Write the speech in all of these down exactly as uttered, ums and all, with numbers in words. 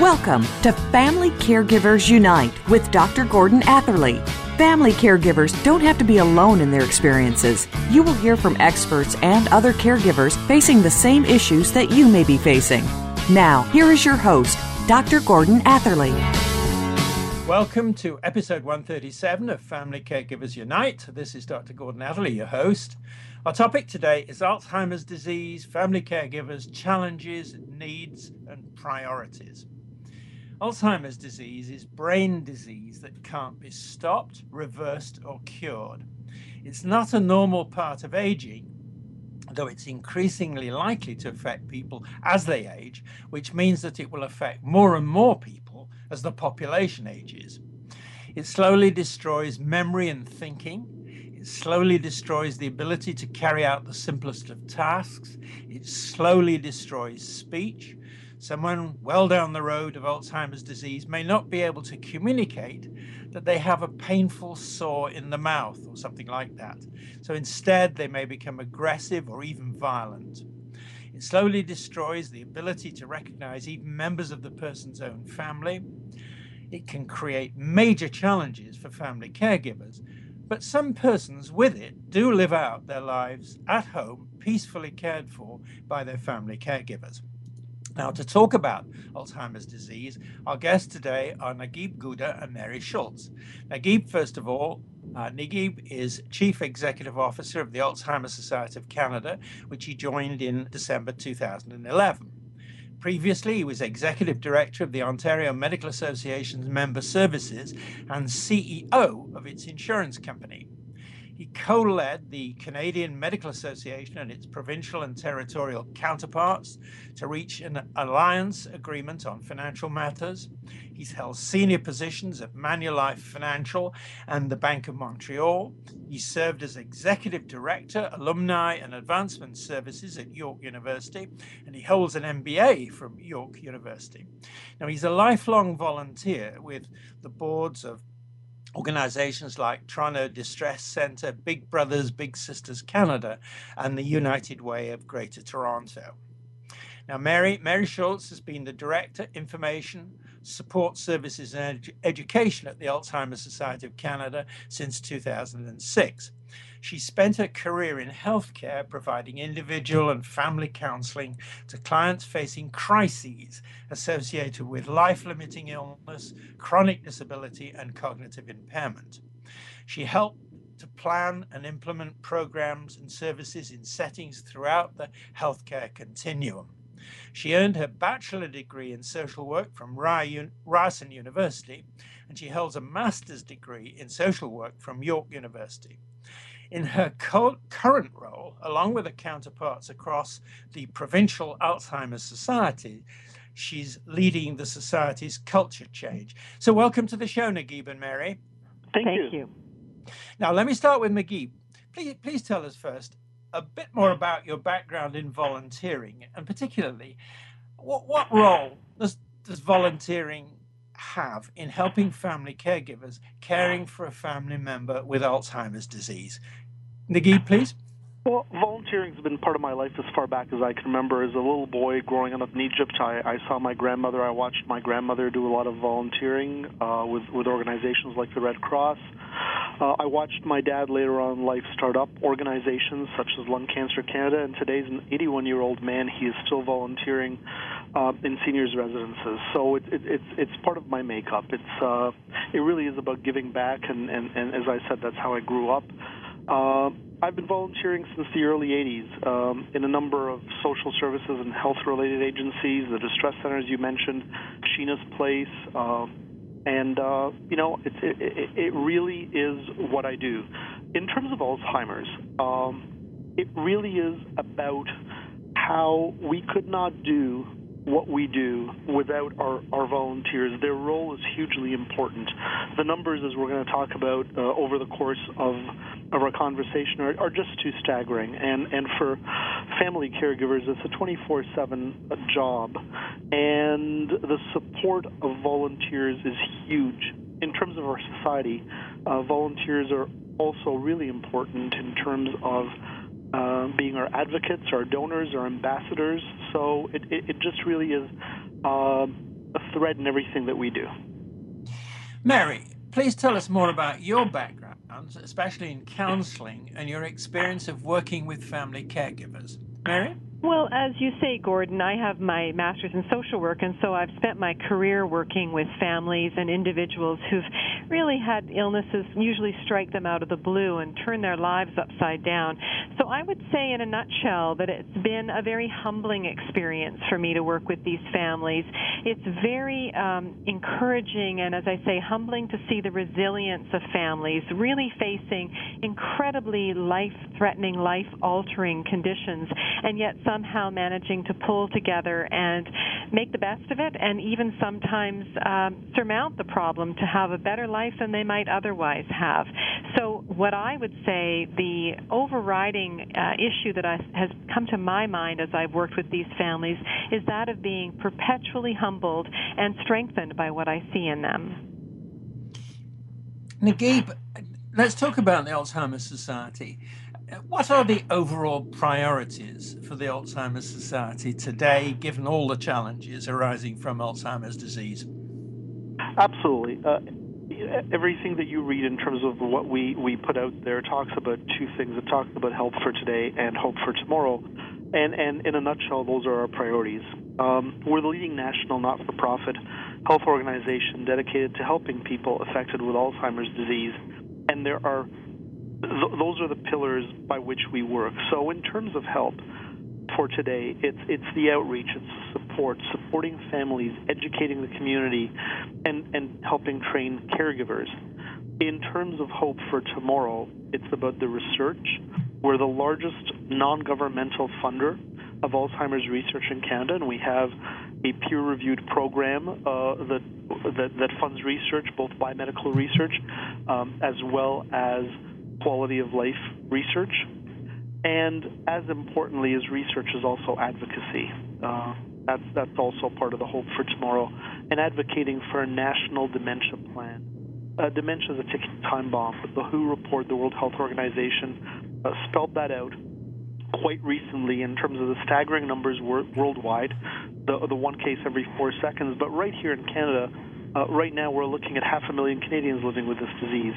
Welcome to Family Caregivers Unite with Doctor Gordon Atherley. Family caregivers don't have to be alone in their experiences. You will hear from experts and other caregivers facing the same issues that you may be facing. Now, here is your host, Doctor Gordon Atherley. Welcome to episode one thirty-seven of Family Caregivers Unite. This is Doctor Gordon Atherley, your host. Our topic today is Alzheimer's disease, family caregivers, challenges, needs, and priorities. Alzheimer's disease is brain disease that can't be stopped, reversed, or cured. It's not a normal part of aging, though it's increasingly likely to affect people as they age, which means that it will affect more and more people as the population ages. It slowly destroys memory and thinking. It slowly destroys the ability to carry out the simplest of tasks. It slowly destroys speech. Someone well down the road of Alzheimer's disease may not be able to communicate that they have a painful sore in the mouth or something like that. So instead, they may become aggressive or even violent. It slowly destroys the ability to recognize even members of the person's own family. It can create major challenges for family caregivers, but some persons with it do live out their lives at home, peacefully cared for by their family caregivers. Now, to talk about Alzheimer's disease, our guests today are Naguib Gouda and Mary Schulz. Naguib, first of all, uh, Naguib is Chief Executive Officer of the Alzheimer's Society of Canada, which he joined in December two thousand eleven. Previously, he was Executive Director of the Ontario Medical Association's Member Services and C E O of its insurance company. He co-led the Canadian Medical Association and its provincial and territorial counterparts to reach an alliance agreement on financial matters. He's held senior positions at Manulife Financial and the Bank of Montreal. He served as Executive Director, Alumni and Advancement Services at York University, and he holds an M B A from York University. Now, he's a lifelong volunteer with the boards of organizations like Toronto Distress Centre, Big Brothers Big Sisters Canada, and the United Way of Greater Toronto. Now, Mary, Mary Schulz has been the Director, Information, Support Services and Edu- Education at the Alzheimer's Society of Canada since two thousand six. She spent her career in healthcare providing individual and family counseling to clients facing crises associated with life-limiting illness, chronic disability, and cognitive impairment. She helped to plan and implement programs and services in settings throughout the healthcare continuum. She earned her bachelor degree in social work from Ryerson University, and she holds a master's degree in social work from York University. In her co- current role, along with her counterparts across the provincial Alzheimer's Society, she's leading the society's culture change. So welcome to the show, Naguib and Mary. Thank, Thank you. you. Now, let me start with Naguib. Please, please tell us first a bit more about your background in volunteering, and particularly what, what role does, does volunteering have in helping family caregivers caring for a family member with Alzheimer's disease? Naguib, please. Well, volunteering has been part of my life as far back as I can remember. As a little boy growing up in Egypt, I, I saw my grandmother. I watched my grandmother do a lot of volunteering uh, with, with organizations like the Red Cross. Uh, I watched my dad later on in life start up organizations such as Lung Cancer Canada, and today's an eighty-one-year-old man. He is still volunteering uh, in seniors' residences. So it, it, it's it's part of my makeup. It's uh, it really is about giving back, and, and, and as I said, that's how I grew up. Uh, I've been volunteering since the early eighties um, in a number of social services and health-related agencies, the distress centers you mentioned, Sheena's Place, uh, And, uh, you know, it's, it, it, it really is what I do. In terms of Alzheimer's, um, it really is about how we could not do what we do without our, our volunteers. Their role is hugely important. The numbers, as we're going to talk about uh, over the course of, of our conversation, are, are just too staggering. And, and for family caregivers, it's a twenty-four seven job. And the support of volunteers is huge. In terms of our society, uh, volunteers are also really important in terms of Uh, being our advocates, our donors, our ambassadors. So it, it, it just really is uh, a thread in everything that we do. Mary, please tell us more about your background, especially in counseling, and your experience of working with family caregivers. Mary? Well, as you say, Gordon, I have my master's in social work, and so I've spent my career working with families and individuals who've really had illnesses usually strike them out of the blue and turn their lives upside down. So I would say in a nutshell that it's been a very humbling experience for me to work with these families. It's very um, encouraging and, as I say, humbling to see the resilience of families really facing incredibly life-threatening, life-altering conditions, and yet somehow managing to pull together and make the best of it, and even sometimes um, surmount the problem to have a better life than they might otherwise have. So what I would say the overriding uh, issue that I, has come to my mind as I've worked with these families is that of being perpetually humbled and strengthened by what I see in them. Naguib, let's talk about the Alzheimer's Society. What are the overall priorities for the Alzheimer's Society today, given all the challenges arising from Alzheimer's disease? Absolutely. Uh, everything that you read in terms of what we, we put out there talks about two things. It talks about help for today and hope for tomorrow. And, and in a nutshell, those are our priorities. Um, we're the leading national not-for-profit health organization dedicated to helping people affected with Alzheimer's disease. And there are Th- those are the pillars by which we work. So in terms of help for today, it's it's the outreach, it's support, supporting families, educating the community, and, and helping train caregivers. In terms of hope for tomorrow, it's about the research. We're the largest non-governmental funder of Alzheimer's research in Canada, and we have a peer-reviewed program uh, that, that, that funds research, both biomedical research um, as well as quality of life research, and as importantly as research is also advocacy. Uh, that's, that's also part of the hope for tomorrow, and advocating for a national dementia plan. Uh, dementia is a ticking time bomb. The W H O report, the World Health Organization, uh, spelled that out quite recently in terms of the staggering numbers wor- worldwide, the, the one case every four seconds, but right here in Canada, Uh, right now, we're looking at half a million Canadians living with this disease,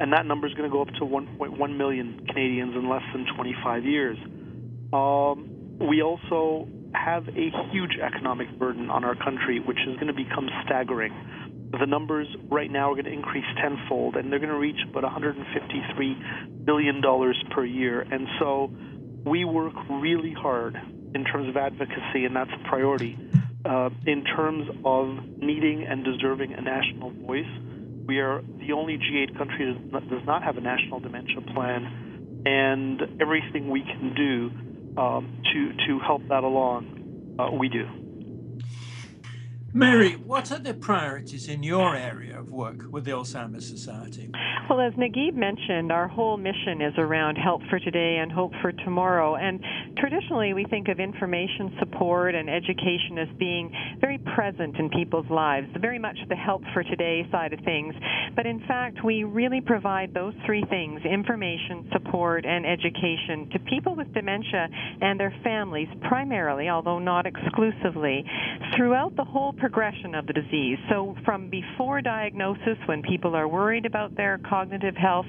and that number is going to go up to one point one million Canadians in less than twenty-five years. Um, we also have a huge economic burden on our country, which is going to become staggering. The numbers right now are going to increase tenfold, and they're going to reach about one hundred fifty-three billion dollars per year. And so we work really hard in terms of advocacy, and that's a priority. Uh, in terms of needing and deserving a national voice, we are the only G eight country that does not have a national dementia plan, and everything we can do um, to, to help that along, uh, we do. Mary, what are the priorities in your area of work with the Alzheimer's Society? Well, as Naguib mentioned, our whole mission is around help for today and hope for tomorrow. And traditionally, we think of information support and education as being very present in people's lives, very much the help for today side of things. But in fact, we really provide those three things, information, support, and education, to people with dementia and their families primarily, although not exclusively, throughout the whole progression of the disease. So from before diagnosis, when people are worried about their cognitive health,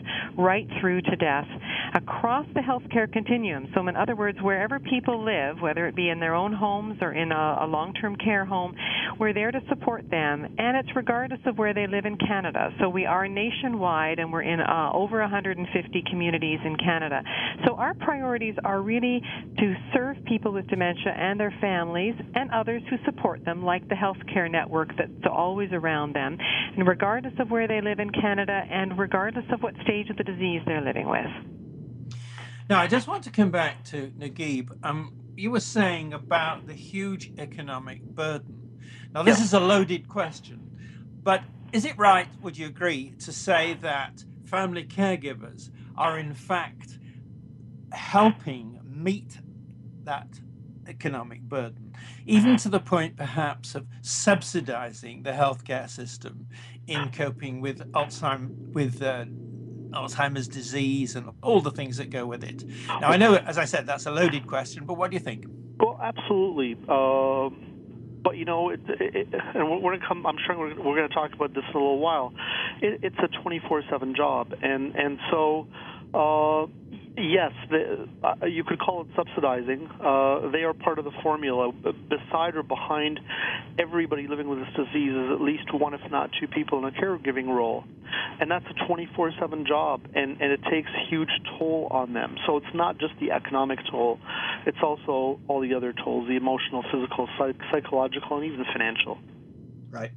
right through to death. across the healthcare continuum. So in other words, wherever people live, whether it be in their own homes or in a, a long-term care home, we're there to support them, and it's regardless of where they live in Canada. So we are nationwide, and we're in uh, over one hundred fifty communities in Canada. So our priorities are really to serve people with dementia and their families and others who support them, like the healthcare network that's always around them, and regardless of where they live in Canada and regardless of what stage of the disease they're living with. Now, I just want to come back to Naguib. Um, you were saying about the huge economic burden. Now, this yeah. is a loaded question, but is it right, would you agree, to say that family caregivers are in fact helping meet that economic burden, even to the point perhaps of subsidizing the healthcare system in coping with Alzheimer's, with uh, Alzheimer's disease and all the things that go with it? Now, I know, as I said, that's a loaded question, but what do you think? Well, absolutely. Uh, but, you know, it, it, and we're going to come, I'm sure we're, we're going to talk about this in a little while. It, it's a twenty-four seven job. And, and so, uh, Yes, the, uh, you could call it subsidizing. Uh, they are part of the formula. Beside or behind everybody living with this disease is at least one, if not two, people in a caregiving role. And that's a twenty-four seven job, and, and it takes huge toll on them. So it's not just the economic toll. It's also all the other tolls, the emotional, physical, psych- psychological, and even financial. Right.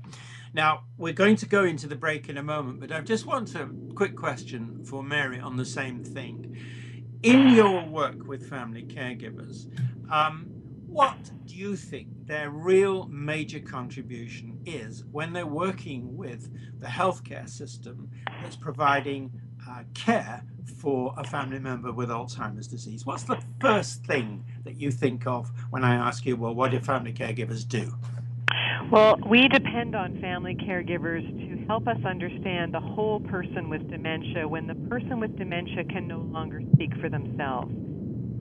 Now, we're going to go into the break in a moment, but I just want a quick question for Mary on the same thing. In your work with family caregivers, um, what do you think their real major contribution is when they're working with the healthcare system that's providing uh, care for a family member with Alzheimer's disease? What's the first thing that you think of when I ask you, well, what do family caregivers do? Well, we depend on family caregivers to help us understand the whole person with dementia when the person with dementia can no longer speak for themselves.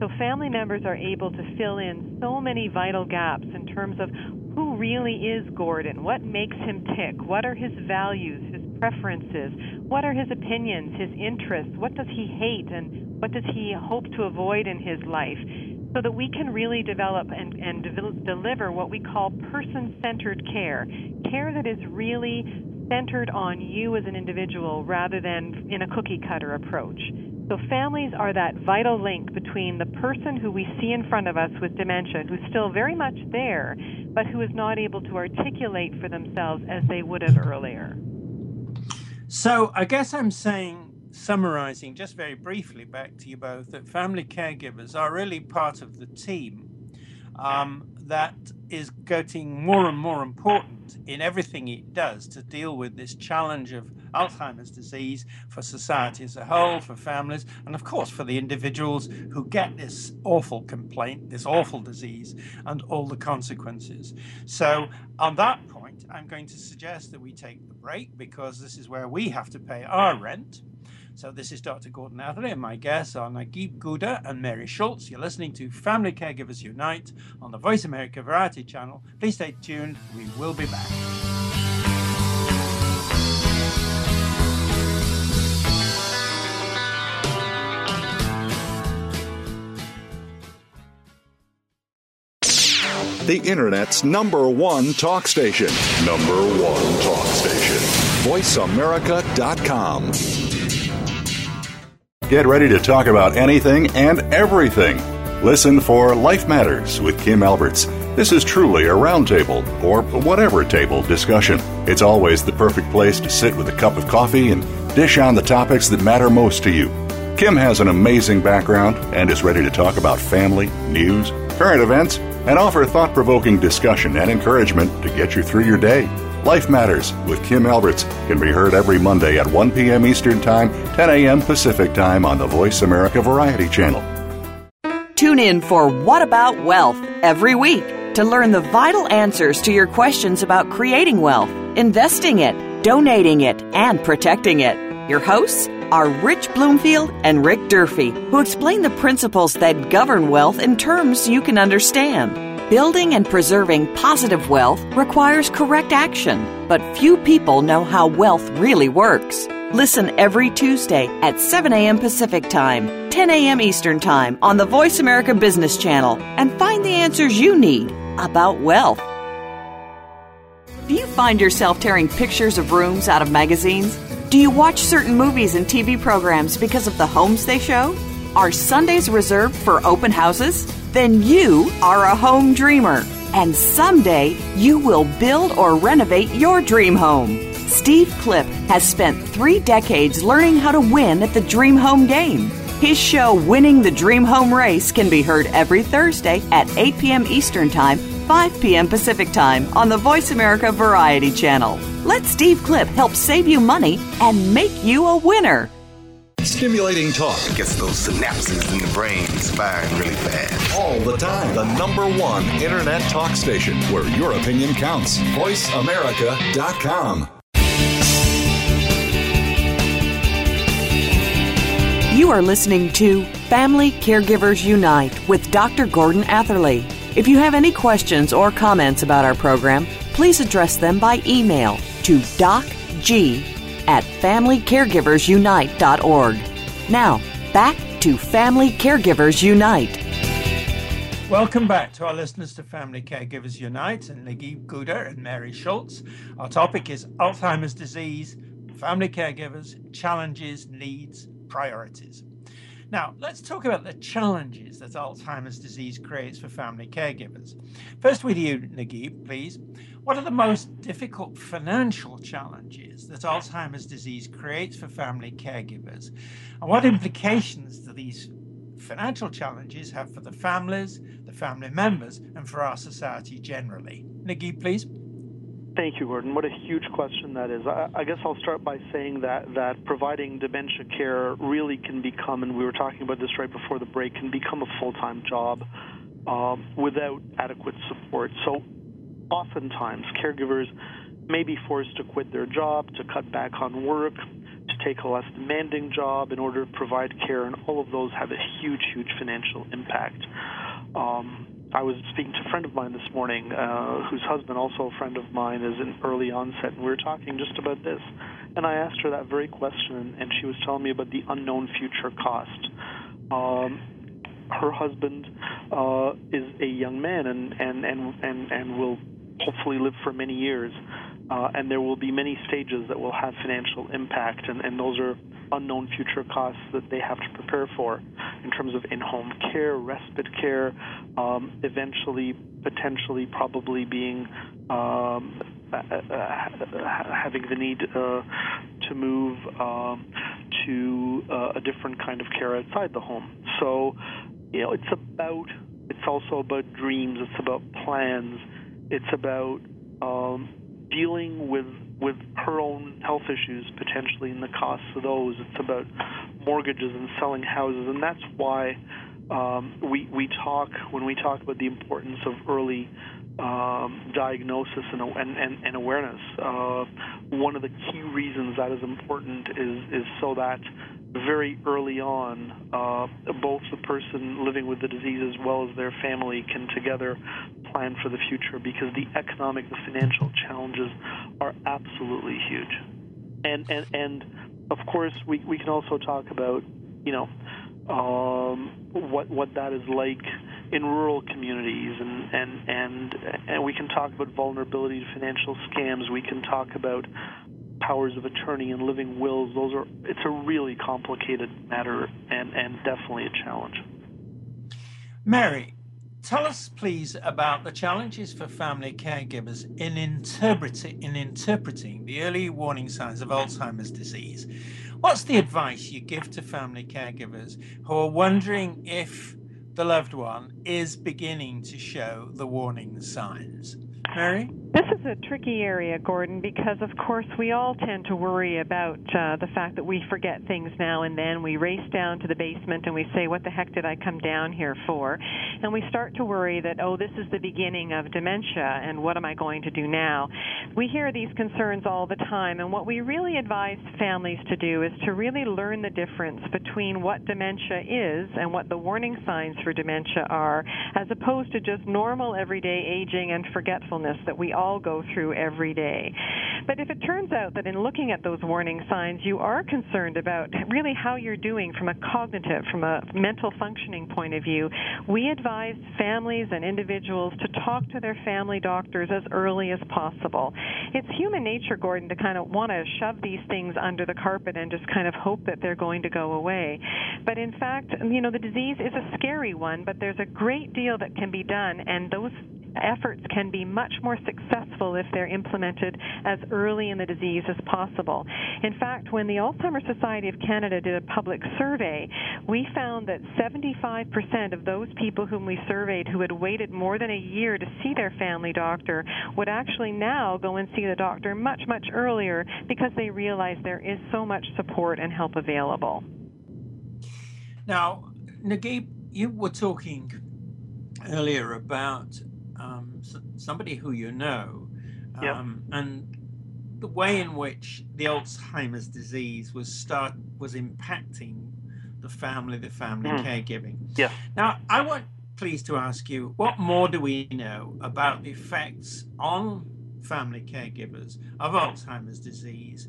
So family members are able to fill in so many vital gaps in terms of who really is Gordon, what makes him tick, what are his values, his preferences, what are his opinions, his interests, what does he hate, and what does he hope to avoid in his life, so that we can really develop and, and de- deliver what we call person-centered care, care that is really centered on you as an individual rather than in a cookie-cutter approach. So families are that vital link between the person who we see in front of us with dementia, who's still very much there, but who is not able to articulate for themselves as they would have earlier. So I guess I'm saying, summarizing just very briefly back to you both, that family caregivers are really part of the team um, that is getting more and more important in everything it does to deal with this challenge of Alzheimer's disease for society as a whole, for families, and of course for the individuals who get this awful complaint, this awful disease, and all the consequences. So on that point, I'm going to suggest that we take the break, because this is where we have to pay our rent. So this is Doctor Gordon Atherley, and my guests are Naguib Gouda and Mary Schulz. You're listening to Family Caregivers Unite on the Voice America Variety Channel. Please stay tuned. We will be back. The Internet's number one talk station. Number one talk station. voice america dot com. Get ready to talk about anything and everything. Listen for Life Matters with Kim Alberts. This is truly a roundtable or whatever table discussion. It's always the perfect place to sit with a cup of coffee and dish on the topics that matter most to you. Kim has an amazing background and is ready to talk about family, news, current events, and offer thought-provoking discussion and encouragement to get you through your day. Life Matters with Kim Alberts can be heard every Monday at one p.m. Eastern Time, ten a.m. Pacific Time on the Voice America Variety Channel. Tune in for What About Wealth every week to learn the vital answers to your questions about creating wealth, investing it, donating it, and protecting it. Your hosts are Rich Bloomfield and Rick Durfee, who explain the principles that govern wealth in terms you can understand. Building and preserving positive wealth requires correct action, but few people know how wealth really works. Listen every Tuesday at seven a.m. Pacific Time, ten a.m. Eastern Time on the Voice America Business Channel and find the answers you need about wealth. Do you find yourself tearing pictures of rooms out of magazines? Do you watch certain movies and T V programs because of the homes they show? Are Sundays reserved for open houses? Then you are a home dreamer, and someday you will build or renovate your dream home. Steve Klipp has spent three decades learning how to win at the dream home game. His show, Winning the Dream Home Race, can be heard every Thursday at eight p.m. Eastern Time, five p.m. Pacific Time on the Voice America Variety Channel. Let Steve Klipp help save you money and make you a winner. Stimulating talk gets those synapses in the brain firing really fast. All the time. The number one internet talk station where your opinion counts. voice america dot com. You are listening to Family Caregivers Unite with Doctor Gordon Atherley. If you have any questions or comments about our program, please address them by email to doc g at family caregivers unite dot org. Now, back to Family Caregivers Unite. Welcome back to our listeners to Family Caregivers Unite and Naguib Gouda and Mary Schulz. Our topic is Alzheimer's disease, family caregivers, challenges, needs, priorities. Now, let's talk about the challenges that Alzheimer's disease creates for family caregivers. First with you, Naguib, please. What are the most difficult financial challenges that Alzheimer's disease creates for family caregivers? And what implications do these financial challenges have for the families, the family members, and for our society generally? Naguib, please. Thank you, Gordon. What a huge question that is. I, I guess I'll start by saying that, that providing dementia care really can become, and we were talking about this right before the break, can become a full-time job uh, without adequate support. So oftentimes caregivers may be forced to quit their job, to cut back on work, to take a less demanding job in order to provide care, and all of those have a huge, huge financial impact. Um, I was speaking to a friend of mine this morning uh, whose husband, also a friend of mine, is in early onset, and we were talking just about this. And I asked her that very question, and she was telling me about the unknown future cost. Um, her husband uh, is a young man and, and, and, and, and will hopefully live for many years, uh, and there will be many stages that will have financial impact, and, and those are unknown future costs that they have to prepare for in terms of in-home care, respite care, um, eventually, potentially, probably being um, uh, uh, having the need uh, to move um, to uh, a different kind of care outside the home. So, you know, it's about, it's also about dreams, it's about plans, it's about um, dealing with with her own health issues, potentially, and the costs of those. It's about mortgages and selling houses, and that's why um, we we talk when we talk about the importance of early um, diagnosis and, and, and, and awareness. Uh, one of the key reasons that is important is is so that very early on, uh, both the person living with the disease as well as their family can together plan for the future, because the economic, the financial challenges are absolutely huge. And, and, and of course, we, we can also talk about, you know, um, what what that is like in rural communities, and, and, and, and we can talk about vulnerability to financial scams. We can talk about powers of attorney and living wills. Those are, it's a really complicated matter and, and definitely a challenge. Mary, tell us please about the challenges for family caregivers in interpreting in interpreting the early warning signs of Alzheimer's disease. What's the advice you give to family caregivers who are wondering if the loved one is beginning to show the warning signs? Mary? This is a tricky area, Gordon, because, of course, we all tend to worry about uh, the fact that we forget things now and then. We race down to the basement and we say, what the heck did I come down here for? And we start to worry that, oh, this is the beginning of dementia, and what am I going to do now? We hear these concerns all the time, and what we really advise families to do is to really learn the difference between what dementia is and what the warning signs for dementia are, as opposed to just normal everyday aging and forgetfulness that we all go through every day. But if it turns out that in looking at those warning signs, you are concerned about really how you're doing from a cognitive, from a mental functioning point of view, we advise families and individuals to talk to their family doctors as early as possible. It's human nature, Gordon, to kind of want to shove these things under the carpet and just kind of hope that they're going to go away. But in fact, you know, the disease is a scary one, but there's a great deal that can be done, and those efforts can be much more successful if they're implemented as early in the disease as possible. In fact, when the Alzheimer's Society of Canada did a public survey, we found that seventy-five percent of those people whom we surveyed who had waited more than a year to see their family doctor would actually now go and see the doctor much, much earlier because they realize there is so much support and help available. Now, Naguib, you were talking earlier about Um, somebody who you know, um, yep. and the way in which the Alzheimer's disease was start was impacting the family, the family mm. caregiving. Yeah. Now, I want please to ask you, what more do we know about the effects on family caregivers of Alzheimer's disease?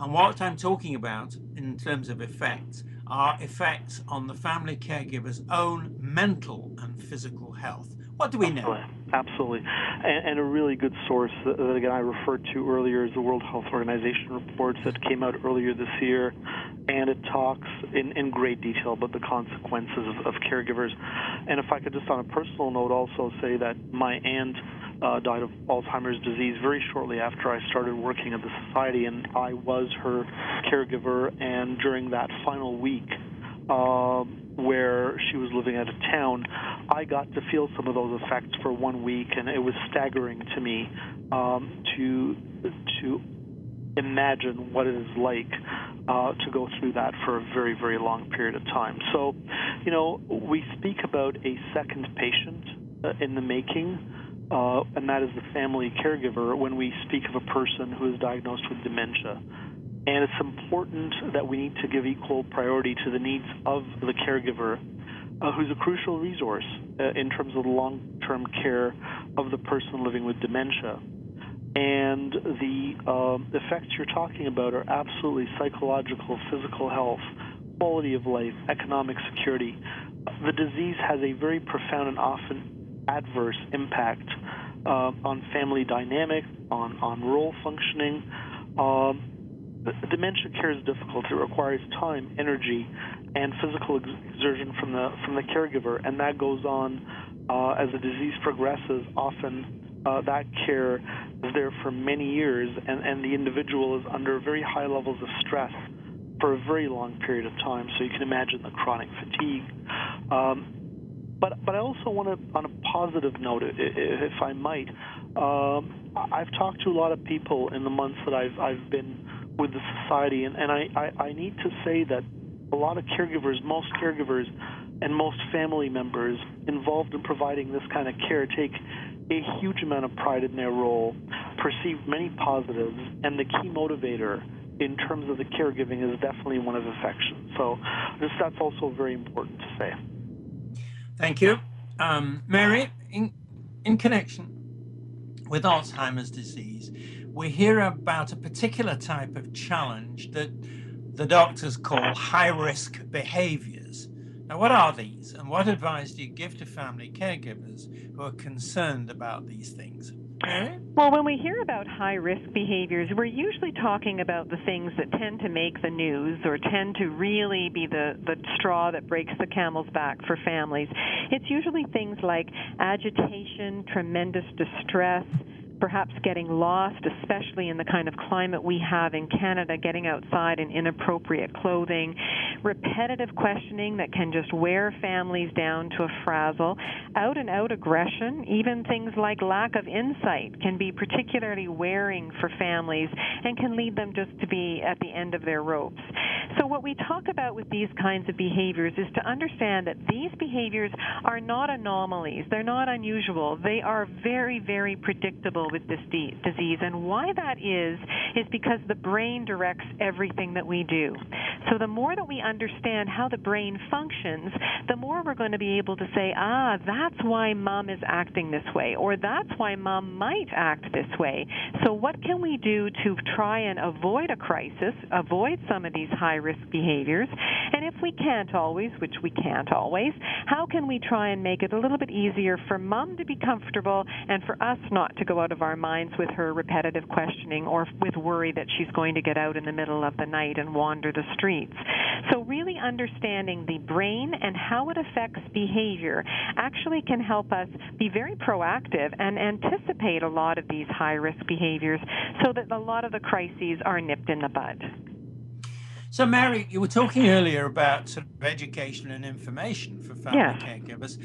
And what I'm talking about in terms of effects are effects on the family caregiver's own mental and physical health. What do we know? Absolutely. And, and a really good source that, that again, I referred to earlier is the World Health Organization reports that came out earlier this year, and it talks in, in great detail about the consequences of, of caregivers. And if I could just on a personal note also say that my aunt uh, died of Alzheimer's disease very shortly after I started working at the society, and I was her caregiver, and during that final week, Uh, where she was living out of town, I got to feel some of those effects for one week, and it was staggering to me um, to to imagine what it is like uh, to go through that for a very, very long period of time. So, you know, we speak about a second patient uh, in the making, uh, and that is the family caregiver when we speak of a person who is diagnosed with dementia. And it's important that we need to give equal priority to the needs of the caregiver, uh, who's a crucial resource uh, in terms of the long-term care of the person living with dementia. And the um, effects you're talking about are absolutely psychological, physical health, quality of life, economic security. The disease has a very profound and often adverse impact uh, on family dynamics, on, on role functioning. Um, Dementia care is difficult. It requires time, energy, and physical exertion from the from the caregiver, and that goes on uh, as the disease progresses. Often, uh, that care is there for many years, and, and the individual is under very high levels of stress for a very long period of time. So you can imagine the chronic fatigue. Um, But but I also want to, on a positive note, if I might, um, I've talked to a lot of people in the months that I've I've been with the society, and, and I, I, I need to say that a lot of caregivers, most caregivers and most family members involved in providing this kind of care take a huge amount of pride in their role, perceive many positives, and the key motivator in terms of the caregiving is definitely one of affection. So this, that's also very important to say. Thank you. Um, Mary, in, in connection with Alzheimer's disease, we hear about a particular type of challenge that the doctors call high-risk behaviors. Now, what are these, and what advice do you give to family caregivers who are concerned about these things? Well, when we hear about high-risk behaviors, we're usually talking about the things that tend to make the news or tend to really be the, the straw that breaks the camel's back for families. It's usually things like agitation, tremendous distress, perhaps getting lost, especially in the kind of climate we have in Canada, getting outside in inappropriate clothing, repetitive questioning that can just wear families down to a frazzle, out-and-out aggression, even things like lack of insight can be particularly wearing for families and can lead them just to be at the end of their ropes. So what we talk about with these kinds of behaviors is to understand that these behaviors are not anomalies. They're not unusual. They are very, very predictable with this de- disease. And why that is, is because the brain directs everything that we do. So the more that we understand how the brain functions, the more we're going to be able to say, ah, that's why mom is acting this way, or that's why mom might act this way. So what can we do to try and avoid a crisis, avoid some of these high-risk behaviors? And if we can't always, which we can't always, how can we try and make it a little bit easier for mom to be comfortable and for us not to go out of our minds with her repetitive questioning or with worry that she's going to get out in the middle of the night and wander the streets? So really understanding the brain and how it affects behavior actually can help us be very proactive and anticipate a lot of these high-risk behaviors so that a lot of the crises are nipped in the bud. So, Mary, you were talking earlier about sort of education and information for family yeah. caregivers.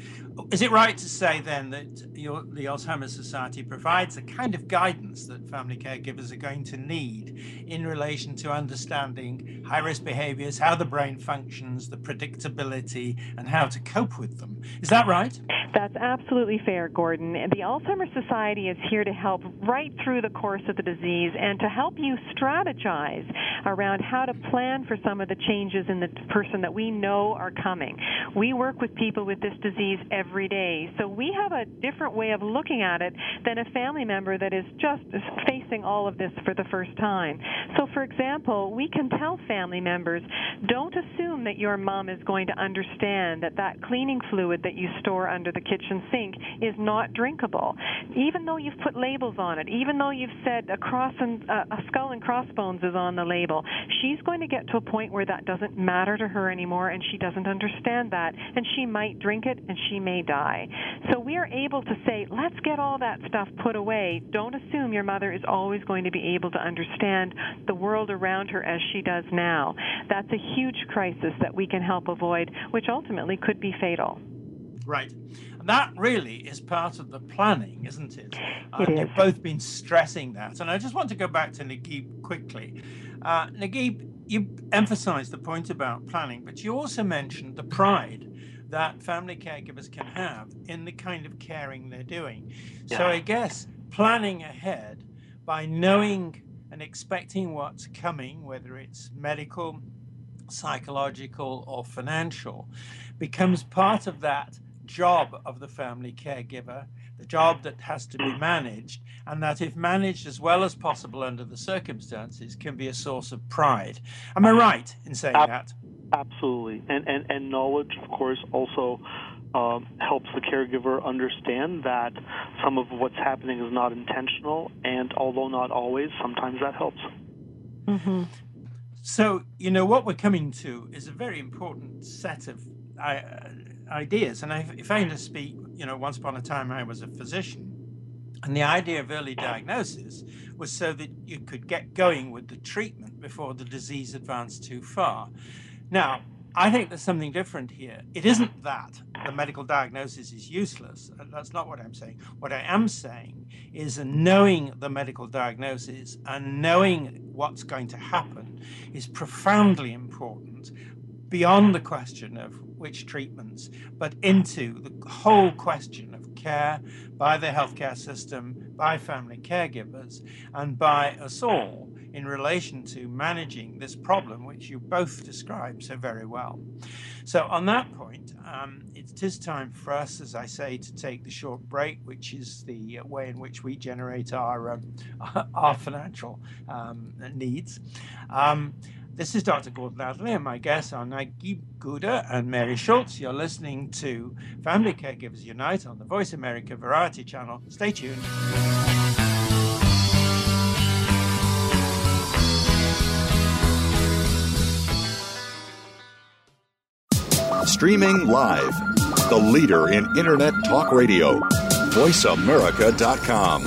Is it right to say then that your, the Alzheimer's Society provides the kind of guidance that family caregivers are going to need in relation to understanding high-risk behaviours, how the brain functions, the predictability, and how to cope with them? Is that right? That's absolutely fair, Gordon. The Alzheimer's Society is here to help right through the course of the disease and to help you strategize around how to plan for some of the changes in the person that we know are coming. We work with people with this disease every day, so we have a different way of looking at it than a family member that is just facing all of this for the first time. So, for example, we can tell family members, don't assume that your mom is going to understand that that cleaning fluid that you store under the kitchen sink is not drinkable. Even though you've put labels on it, even though you've said a, cross and, uh, a skull and crossbones is on the label, she's going to get to a point where that doesn't matter to her anymore, and she doesn't understand that, and she might drink it and she may die. So we are able to say, let's get all that stuff put away. Don't assume your mother is always going to be able to understand the world around her as she does now. That's a huge crisis that we can help avoid, which ultimately could be fatal. Right. And that really is part of the planning, isn't it? Uh, it is. You've both been stressing that. And I just want to go back to Naguib quickly. Uh, Naguib, you emphasised the point about planning, but you also mentioned the pride that family caregivers can have in the kind of caring they're doing. Yeah. So I guess planning ahead by knowing and expecting what's coming, whether it's medical, psychological, or financial, becomes part of that job of the family caregiver, the job that has to be managed, and that if managed as well as possible under the circumstances can be a source of pride. Am I right in saying Ab- that? Absolutely. And, and, and knowledge, of course, also um, helps the caregiver understand that some of what's happening is not intentional, and although not always, sometimes that helps. Mm-hmm. So, you know, what we're coming to is a very important set of uh, ideas. And I, if I had to speak, you know, once upon a time I was a physician, and the idea of early diagnosis was so that you could get going with the treatment before the disease advanced too far. Now, I think there's something different here. It isn't that the medical diagnosis is useless. That's not what I'm saying. What I am saying is knowing the medical diagnosis and knowing what's going to happen is profoundly important, beyond the question of which treatments, but into the whole question of care by the healthcare system, by family caregivers, and by us all in relation to managing this problem, which you both describe so very well. So on that point, um, it is time for us, as I say, to take the short break, which is the way in which we generate our, um, our financial um, needs. Um, This is Doctor Gordon Adley, and my guests are Naguib Gouda and Mary Schulz. You're listening to Family Caregivers Unite on the Voice America Variety Channel. Stay tuned. Streaming live, the leader in Internet talk radio, voice america dot com.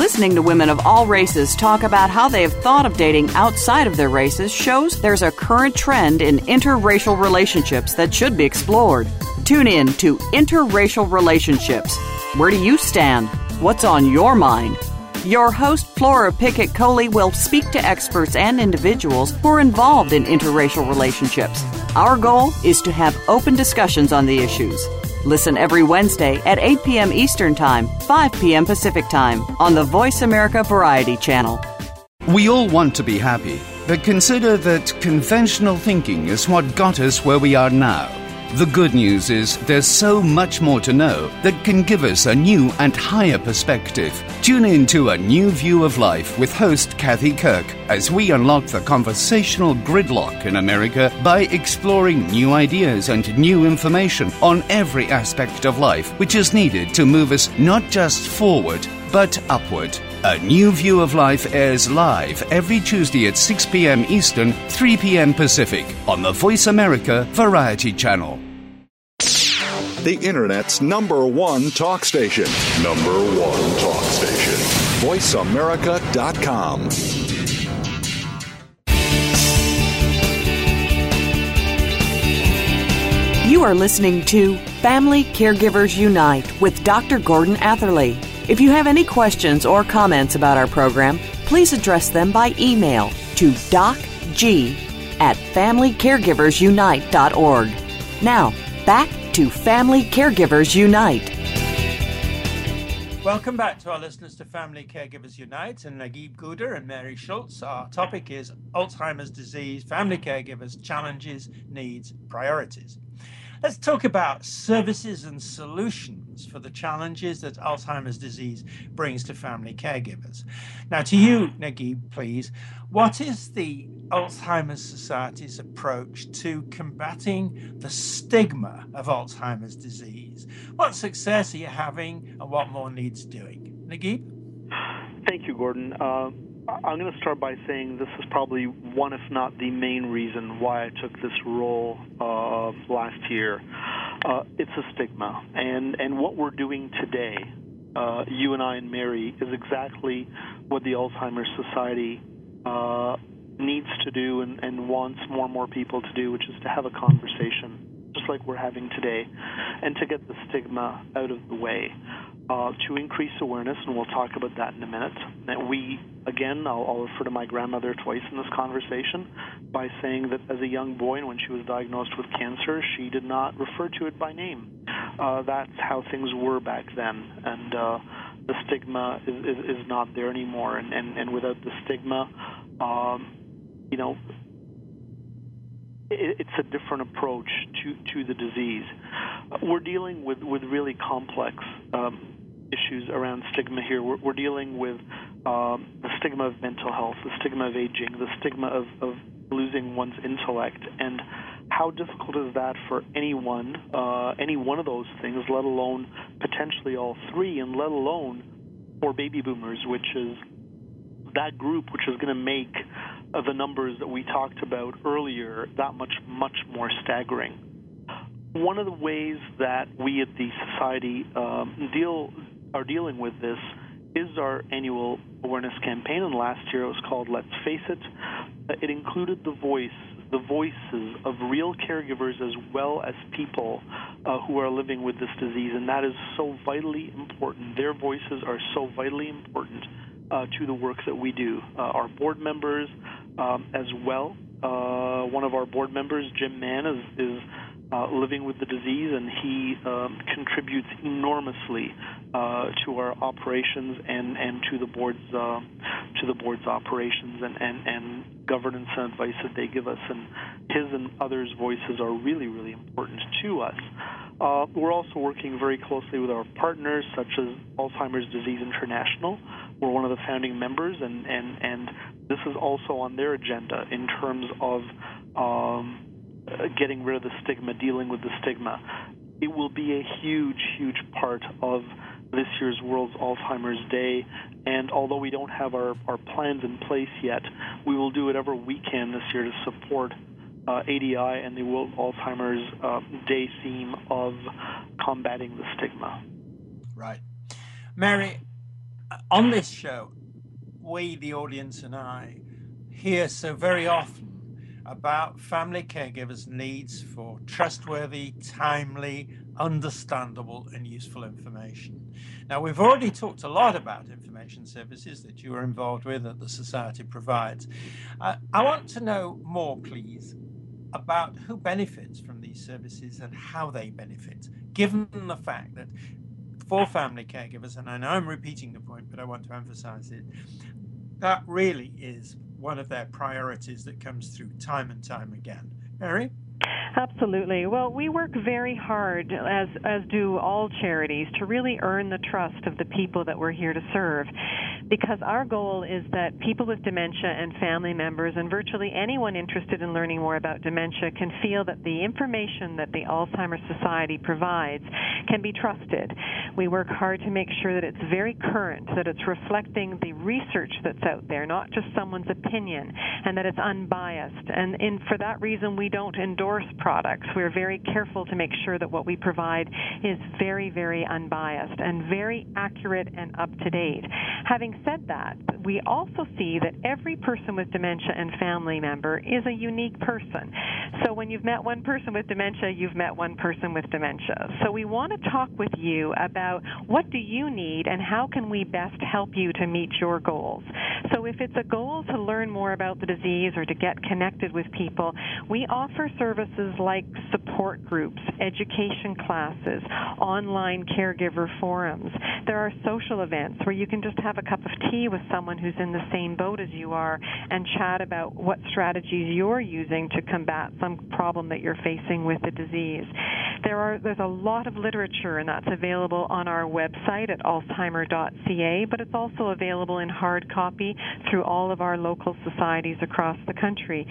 Listening to women of all races talk about how they have thought of dating outside of their races shows there's a current trend in interracial relationships that should be explored. Tune in to Interracial Relationships. Where do you stand? What's on your mind? Your host, Flora Pickett Coley, will speak to experts and individuals who are involved in interracial relationships. Our goal is to have open discussions on the issues. Listen every Wednesday at eight p.m. Eastern Time, five p.m. Pacific Time on the Voice America Variety Channel. We all want to be happy, but consider that conventional thinking is what got us where we are now. The good news is there's so much more to know that can give us a new and higher perspective. Tune in to A New View of Life with host Kathy Kirk as we unlock the conversational gridlock in America by exploring new ideas and new information on every aspect of life, which is needed to move us not just forward, but upward. A New View of Life airs live every Tuesday at six p.m. Eastern, three p.m. Pacific on the Voice America Variety Channel. The Internet's number one talk station. Number one talk station. voice america dot com. You are listening to Family Caregivers Unite with Doctor Gordon Atherley. If you have any questions or comments about our program, please address them by email to doc g at family caregivers unite dot org. Now, back to Family Caregivers Unite. Welcome back to our listeners to Family Caregivers Unite, and Naguib Gouda and Mary Schulz. Our topic is Alzheimer's disease, family caregivers, challenges, needs, priorities. Let's talk about services and solutions for the challenges that Alzheimer's disease brings to family caregivers. Now, to you, Naguib, please, what is the Alzheimer's Society's approach to combating the stigma of Alzheimer's disease? What success are you having, and what more needs doing? Naguib? Thank you, Gordon. Uh, I'm going to start by saying this is probably one, if not the main reason why I took this role uh, last year. Uh, it's a stigma. And, and what we're doing today, uh, you and I and Mary, is exactly what the Alzheimer's Society uh, needs to do and, and wants more and more people to do, which is to have a conversation, just like we're having today, and to get the stigma out of the way. Uh, to increase awareness, and we'll talk about that in a minute. And we, again, I'll, I'll refer to my grandmother twice in this conversation by saying that as a young boy, and when she was diagnosed with cancer, she did not refer to it by name. Uh, that's how things were back then, and uh, the stigma is, is, is not there anymore. And, and, and without the stigma, um, you know, it's a different approach to, to the disease. We're dealing with, with really complex um, issues around stigma here. We're, we're dealing with um, the stigma of mental health, the stigma of aging, the stigma of, of losing one's intellect, and how difficult is that for anyone, uh, any one of those things, let alone potentially all three, and let alone for baby boomers, which is that group which is going to make of the numbers that we talked about earlier that much, much more staggering. One of the ways that we at the society um, deal are dealing with this is our annual awareness campaign, and last year it was called Let's Face It. It included the voice, the voices of real caregivers as well as people uh, who are living with this disease, and that is so vitally important. Their voices are so vitally important Uh, to the work that we do. Uh, our board members um, as well. Uh, one of our board members, Jim Mann, is, is uh, living with the disease, and he um, contributes enormously uh, to our operations and, and to the board's uh, to the board's operations and, and, and governance and advice that they give us. And his and others' voices are really, really important to us. Uh, we're also working very closely with our partners, such as Alzheimer's Disease International. We're one of the founding members, and, and, and this is also on their agenda in terms of um, getting rid of the stigma, dealing with the stigma. It will be a huge, huge part of this year's World Alzheimer's Day, and although we don't have our, our plans in place yet, we will do whatever we can this year to support Uh, A D I and the World Alzheimer's uh, Day theme of combating the stigma. Right. Mary, on this show, we, the audience, and I hear so very often about family caregivers' needs for trustworthy, timely, understandable, and useful information. Now, we've already talked a lot about information services that you are involved with, that the Society provides. Uh, I want to know more, please, about who benefits from these services and how they benefit, given the fact that for family caregivers, and I know I'm repeating the point, but I want to emphasize it, that really is one of their priorities that comes through time and time again. Mary? Absolutely. Well, we work very hard, as as do all charities, to really earn the trust of the people that we're here to serve, because our goal is that people with dementia and family members and virtually anyone interested in learning more about dementia can feel that the information that the Alzheimer's Society provides can be trusted. We work hard to make sure that it's very current, that it's reflecting the research that's out there, not just someone's opinion, and that it's unbiased. And in, for that reason, we don't endorse products. We're very careful to make sure that what we provide is very, very unbiased and very accurate and up-to-date. Having said that, we also see that every person with dementia and family member is a unique person. So when you've met one person with dementia, you've met one person with dementia. So we want to talk with you about what do you need and how can we best help you to meet your goals. So if it's a goal to learn more about the disease or to get connected with people, we offer services like support groups, education classes, online caregiver forums. There are social events where you can just have a cup of tea with someone who's in the same boat as you are and chat about what strategies you're using to combat some problem that you're facing with the disease. There are there's a lot of literature, and that's available on our website at alzheimer dot c a, but it's also available in hard copy through all of our local societies across the country.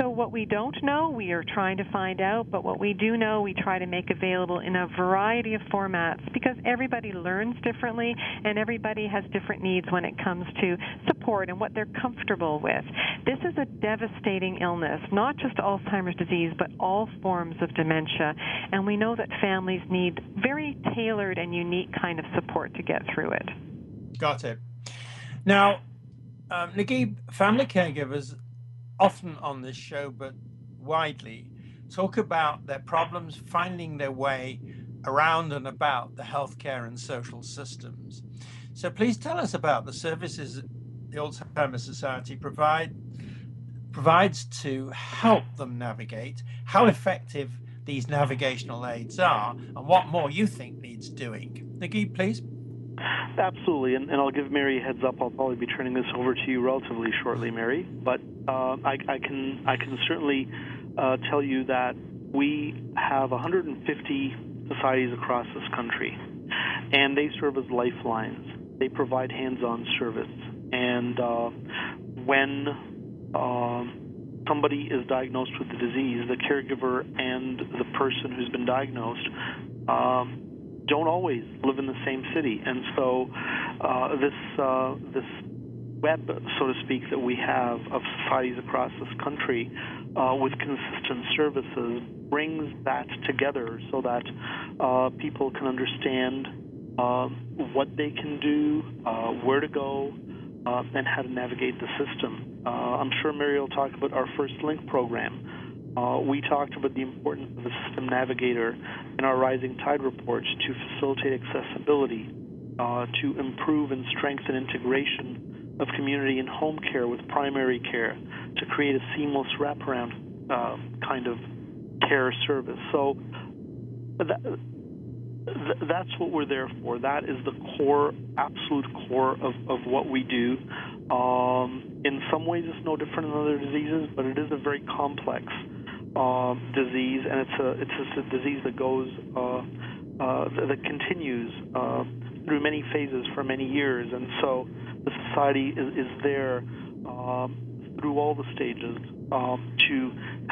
So what we don't know, we are trying to find out, but what we do know, we try to make available in a variety of formats, because everybody learns differently and everybody has different needs when it comes to support and what they're comfortable with. This is a devastating illness, not just Alzheimer's disease, but all forms of dementia, and we know that families need very tailored and unique kind of support to get through it. Got it. Now, um, Naguib, family caregivers often on this show, but widely, talk about their problems finding their way around and about the healthcare and social systems. So please tell us about the services the Alzheimer's Society provide, provides to help them navigate, how effective these navigational aids are, and what more you think needs doing. Naguib, please. Absolutely, and, and I'll give Mary a heads up. I'll probably be turning this over to you relatively shortly, Mary, but uh, I, I can I can certainly uh, tell you that we have one hundred fifty societies across this country, and they serve as lifelines. They provide hands-on service, and uh, when uh, somebody is diagnosed with the disease, the caregiver and the person who's been diagnosed uh, don't always live in the same city, and so uh, this uh, this web, so to speak, that we have of societies across this country uh, with consistent services brings that together so that uh, people can understand uh, what they can do, uh, where to go, uh, and how to navigate the system. Uh, I'm sure Mary will talk about our First Link program. Uh, we talked about the importance of the system navigator in our Rising Tide reports to facilitate accessibility, uh, to improve and strengthen integration of community and home care with primary care, to create a seamless wraparound uh, kind of care service. So that, th- that's what we're there for. That is the core, absolute core of, of what we do. Um, in some ways, it's no different than other diseases, but it is a very complex Uh, disease, and it's a it's just a disease that goes uh, uh, that, that continues uh, through many phases for many years, and so the society is, is there uh, through all the stages uh, to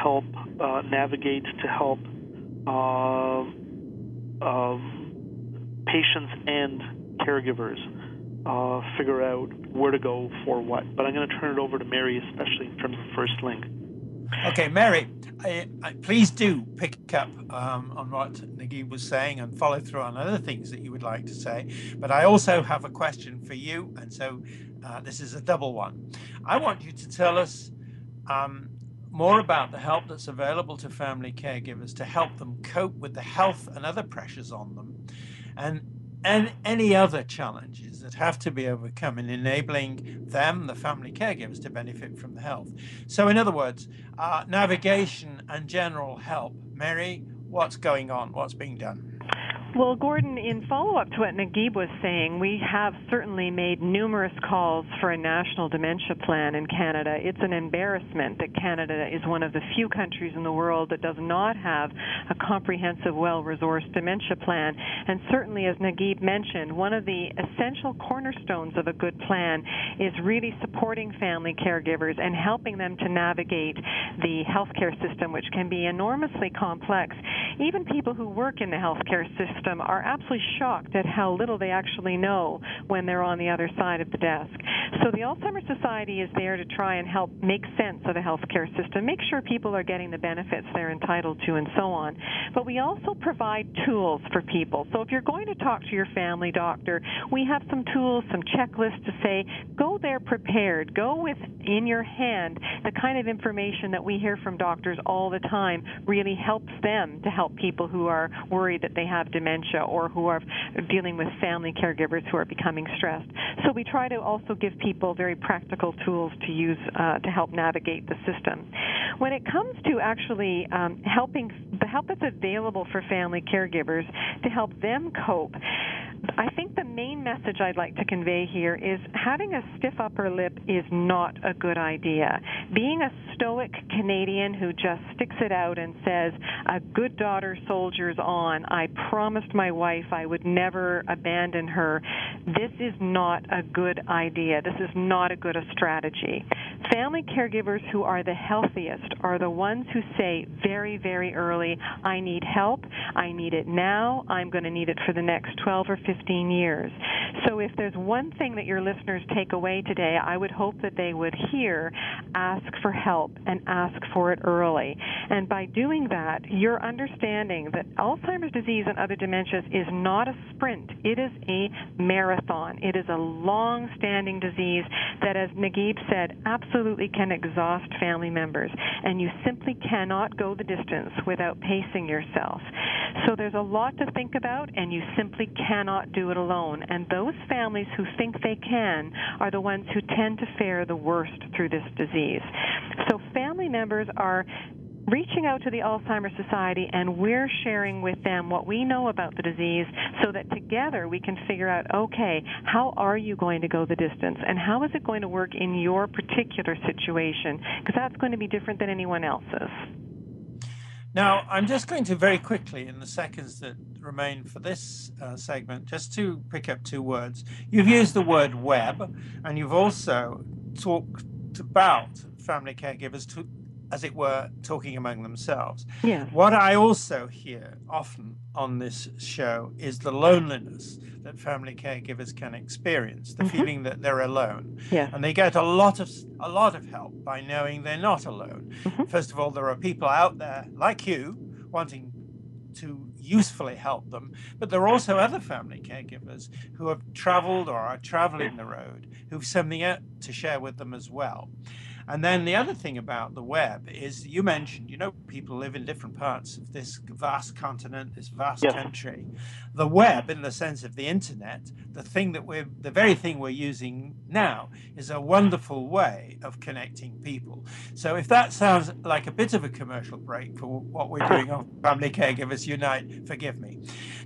help uh, navigate, to help uh, uh, patients and caregivers uh, figure out where to go for what. But I'm going to turn it over to Mary, especially in terms of First Link. Okay, Mary, I, I, please do pick up um, on what Naguib was saying and follow through on other things that you would like to say. But I also have a question for you, and so uh, this is a double one. I want you to tell us um, more about the help that's available to family caregivers to help them cope with the health and other pressures on them, and and any other challenges that have to be overcome in enabling them, the family caregivers, to benefit from the health. So in other words, uh, navigation and general help. Mary, what's going on? What's being done? Well, Gordon, in follow-up to what Naguib was saying, we have certainly made numerous calls for a national dementia plan in Canada. It's an embarrassment that Canada is one of the few countries in the world that does not have a comprehensive, well-resourced dementia plan. And certainly, as Naguib mentioned, one of the essential cornerstones of a good plan is really supporting family caregivers and helping them to navigate the healthcare system, which can be enormously complex. Even people who work in the healthcare system are absolutely shocked at how little they actually know when they're on the other side of the desk. So the Alzheimer's Society is there to try and help make sense of the healthcare system, make sure people are getting the benefits they're entitled to and so on. But we also provide tools for people. So if you're going to talk to your family doctor, we have some tools, some checklists to say, go there prepared, go with in your hand the kind of information that we hear from doctors all the time really helps them to help people who are worried that they have dementia or who are dealing with family caregivers who are becoming stressed. So we try to also give people very practical tools to use uh, to help navigate the system. When it comes to actually um, helping the help that's available for family caregivers to help them cope, I think the main message I'd like to convey here is having a stiff upper lip is not a good idea. Being a stoic Canadian who just sticks it out and says, a good daughter soldiers on, I promised my wife I would never abandon her, this is not a good idea. This is not a good a strategy. Family caregivers who are the healthiest are the ones who say very, very early, I need help, I need it now, I'm going to need it for the next twelve or fifteen years. So if there's one thing that your listeners take away today, I would hope that they would hear, ask for help and ask for it early. And by doing that, you're understanding that Alzheimer's disease and other dementias is not a sprint. It is a marathon. It is a long-standing disease that, as Naguib said, absolutely can exhaust family members. And you simply cannot go the distance without pacing yourself. So there's a lot to think about, and you simply cannot do it alone. And those families who think they can are the ones who tend to fare the worst through this disease. So family members are reaching out to the Alzheimer's Society, and we're sharing with them what we know about the disease so that together we can figure out, okay, how are you going to go the distance, and how is it going to work in your particular situation, because that's going to be different than anyone else's. Now, I'm just going to very quickly, in the seconds that remain for this uh, segment, just to pick up two words. You've used the word web, and you've also talked about family caregivers to, as it were, talking among themselves. Yeah. What I also hear often on this show is the loneliness that family caregivers can experience, the mm-hmm. feeling that they're alone. Yeah. And they get a lot of a lot of help by knowing they're not alone. Mm-hmm. First of all, there are people out there like you wanting to usefully help them, but there are also other family caregivers who have traveled or are traveling the road, who've something out to share with them as well. And then the other thing about the web is, you mentioned, you know, people live in different parts of this vast continent, this vast yes. country. The web, in the sense of the internet, the thing that we're, the very thing we're using now, is a wonderful way of connecting people. So if that sounds like a bit of a commercial break for what we're doing on Family Caregivers Unite, forgive me.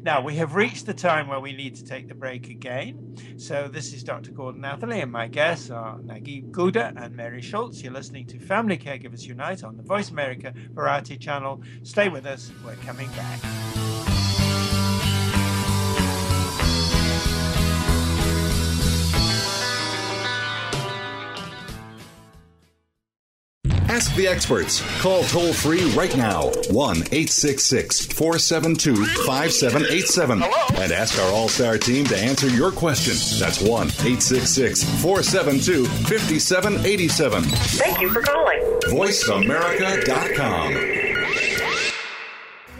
Now, we have reached the time where we need to take the break again. So this is Doctor Gordon Atherley, and my guests are Naguib Gouda and Mary Schulz. You're listening to Family Caregivers Unite on the Voice America Variety Channel. Stay with us. We're coming back. Ask the experts. Call toll-free right now, one eight six six, four seven two, five seven eight seven. Hello? And ask our All-Star team to answer your question. That's one eight six six, four seven two, five seven eight seven. Thank you for calling. voice america dot com.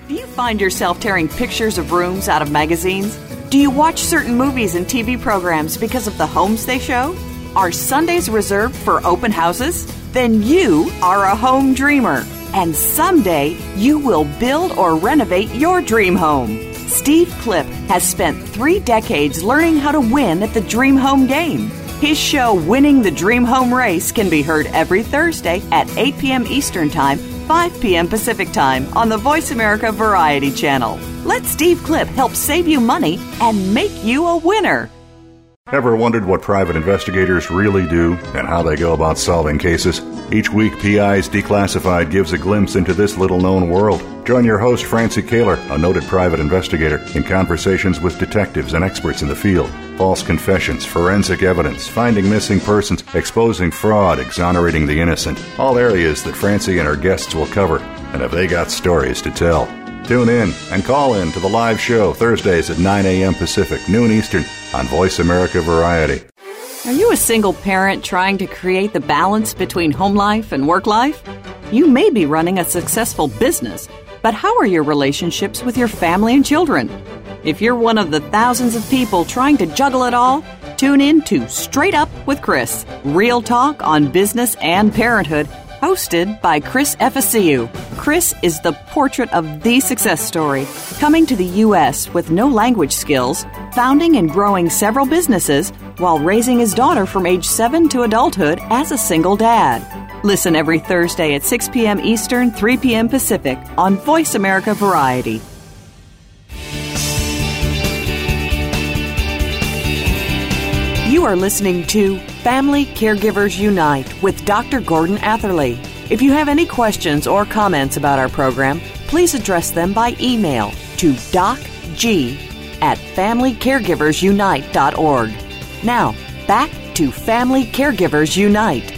Do you find yourself tearing pictures of rooms out of magazines? Do you watch certain movies and T V programs because of the homes they show? Are Sundays reserved for open houses? Then you are a home dreamer, and someday you will build or renovate your dream home. Steve Klipp has spent three decades learning how to win at the dream home game. His show, Winning the Dream Home Race, can be heard every Thursday at eight p.m. Eastern Time, five p.m. Pacific Time on the Voice America Variety Channel. Let Steve Klipp help save you money and make you a winner. Ever wondered what private investigators really do and how they go about solving cases? Each week, P I's Declassified gives a glimpse into this little-known world. Join your host, Francie Kaler, a noted private investigator, in conversations with detectives and experts in the field. False confessions, forensic evidence, finding missing persons, exposing fraud, exonerating the innocent. All areas that Francie and her guests will cover. And have they got stories to tell? Tune in and call in to the live show Thursdays at nine a.m. Pacific, noon Eastern, on Voice America Variety. Are you a single parent trying to create the balance between home life and work life? You may be running a successful business, but how are your relationships with your family and children? If you're one of the thousands of people trying to juggle it all, tune in to Straight Up with Chris, real talk on business and parenthood, hosted by Chris Efesiou. Chris is the portrait of the success story, coming to the U S with no language skills, founding and growing several businesses while raising his daughter from age seven to adulthood as a single dad. Listen every Thursday at six p.m. Eastern, three p.m. Pacific on Voice America Variety. You are listening to Family Caregivers Unite with Doctor Gordon Atherley. If you have any questions or comments about our program, please address them by email to docg at family caregivers unite dot org. Now, back to Family Caregivers Unite.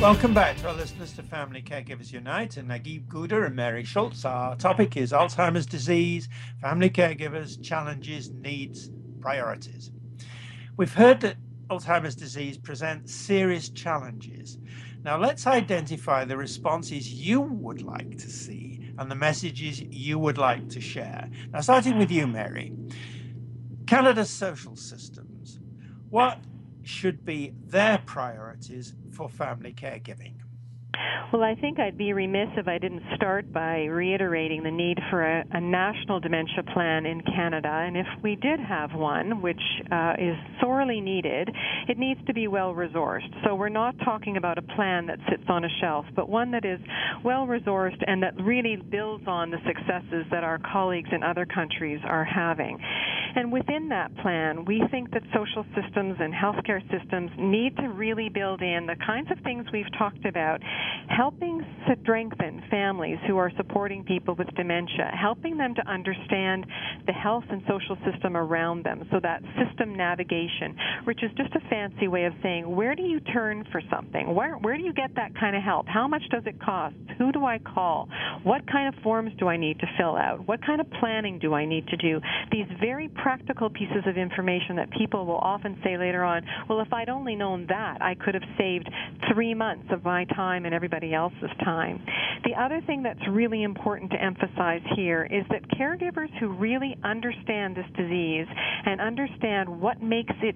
Welcome back to our listeners to Family Caregivers Unite, and Naguib Gouda and Mary Schulz. Our topic is Alzheimer's disease, family caregivers, challenges, needs, priorities. We've heard that Alzheimer's disease presents serious challenges. Now let's identify the responses you would like to see and the messages you would like to share. Now, starting with you, Mary. Canada's social systems. What should be their priorities for family caregiving? Well, I think I'd be remiss if I didn't start by reiterating the need for a, a national dementia plan in Canada. And if we did have one, which uh, is sorely needed, it needs to be well-resourced. So we're not talking about a plan that sits on a shelf, but one that is well-resourced and that really builds on the successes that our colleagues in other countries are having. And within that plan, we think that social systems and healthcare systems need to really build in the kinds of things we've talked about, helping strengthen families who are supporting people with dementia, helping them to understand the health and social system around them, so that system navigation, which is just a fancy way of saying, where do you turn for something? Where, where do you get that kind of help? How much does it cost? Who do I call? What kind of forms do I need to fill out? What kind of planning do I need to do? These very practical pieces of information that people will often say later on, well, if I'd only known that, I could have saved three months of my time and everybody else's time. The other thing that's really important to emphasize here is that caregivers who really understand this disease and understand what makes it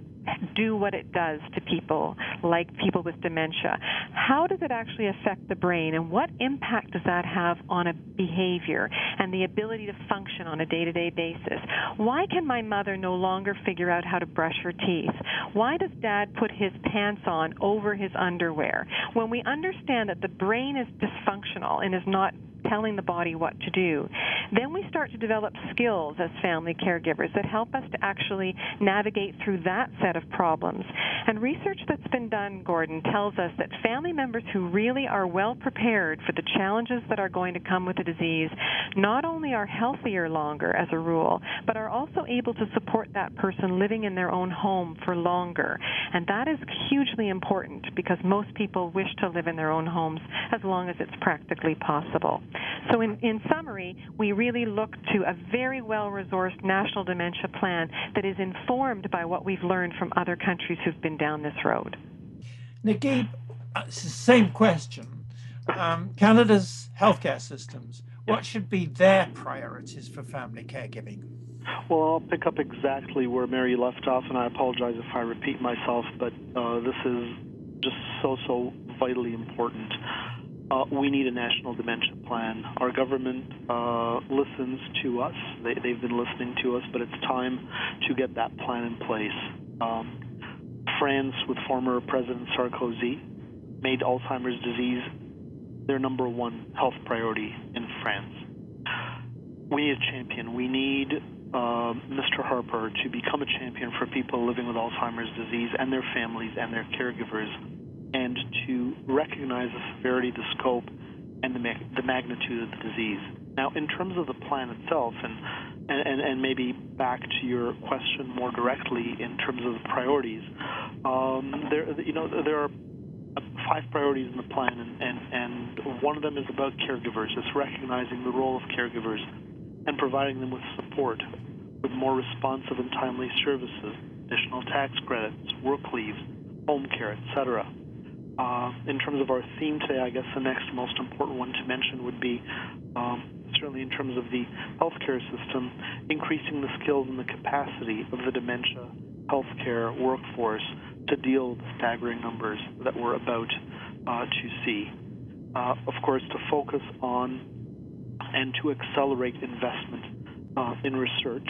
do what it does to people, like people with dementia, how does it actually affect the brain, and what impact does that have on a behavior and the ability to function on a day-to-day basis? Why can my mother no longer figure out how to brush her teeth? Why does dad put his pants on over his underwear? When we understand that the brain is dysfunctional and is not telling the body what to do. Then we start to develop skills as family caregivers that help us to actually navigate through that set of problems. And research that's been done, Gordon, tells us that family members who really are well prepared for the challenges that are going to come with the disease not only are healthier longer as a rule, but are also able to support that person living in their own home for longer. And that is hugely important because most people wish to live in their own homes as long as it's practically possible. So in, in summary, we really look to a very well-resourced national dementia plan that is informed by what we've learned from other countries who've been down this road. Naguib, uh, same question. Um, Canada's healthcare systems, what should be their priorities for family caregiving? Well, I'll pick up exactly where Mary left off, and I apologize if I repeat myself, but uh, this is just so, so vitally important. Uh, we need a national dementia plan. Our government uh, listens to us. They, they've been listening to us, but it's time to get that plan in place. Um, France, with former President Sarkozy, made Alzheimer's disease their number one health priority in France. We need a champion. We need uh, Mister Harper to become a champion for people living with Alzheimer's disease and their families and their caregivers, and to recognize the severity, the scope, and the, ma- the magnitude of the disease. Now, in terms of the plan itself, and, and, and maybe back to your question more directly in terms of the priorities, um, there you know there are five priorities in the plan, and, and, and one of them is about caregivers. It's recognizing the role of caregivers and providing them with support, with more responsive and timely services, additional tax credits, work leaves, home care, et cetera. Uh, in terms of our theme today, I guess the next most important one to mention would be, um, certainly in terms of the healthcare system, increasing the skills and the capacity of the dementia healthcare workforce to deal with the staggering numbers that we're about uh, to see. Uh, of course, to focus on and to accelerate investment Uh, in research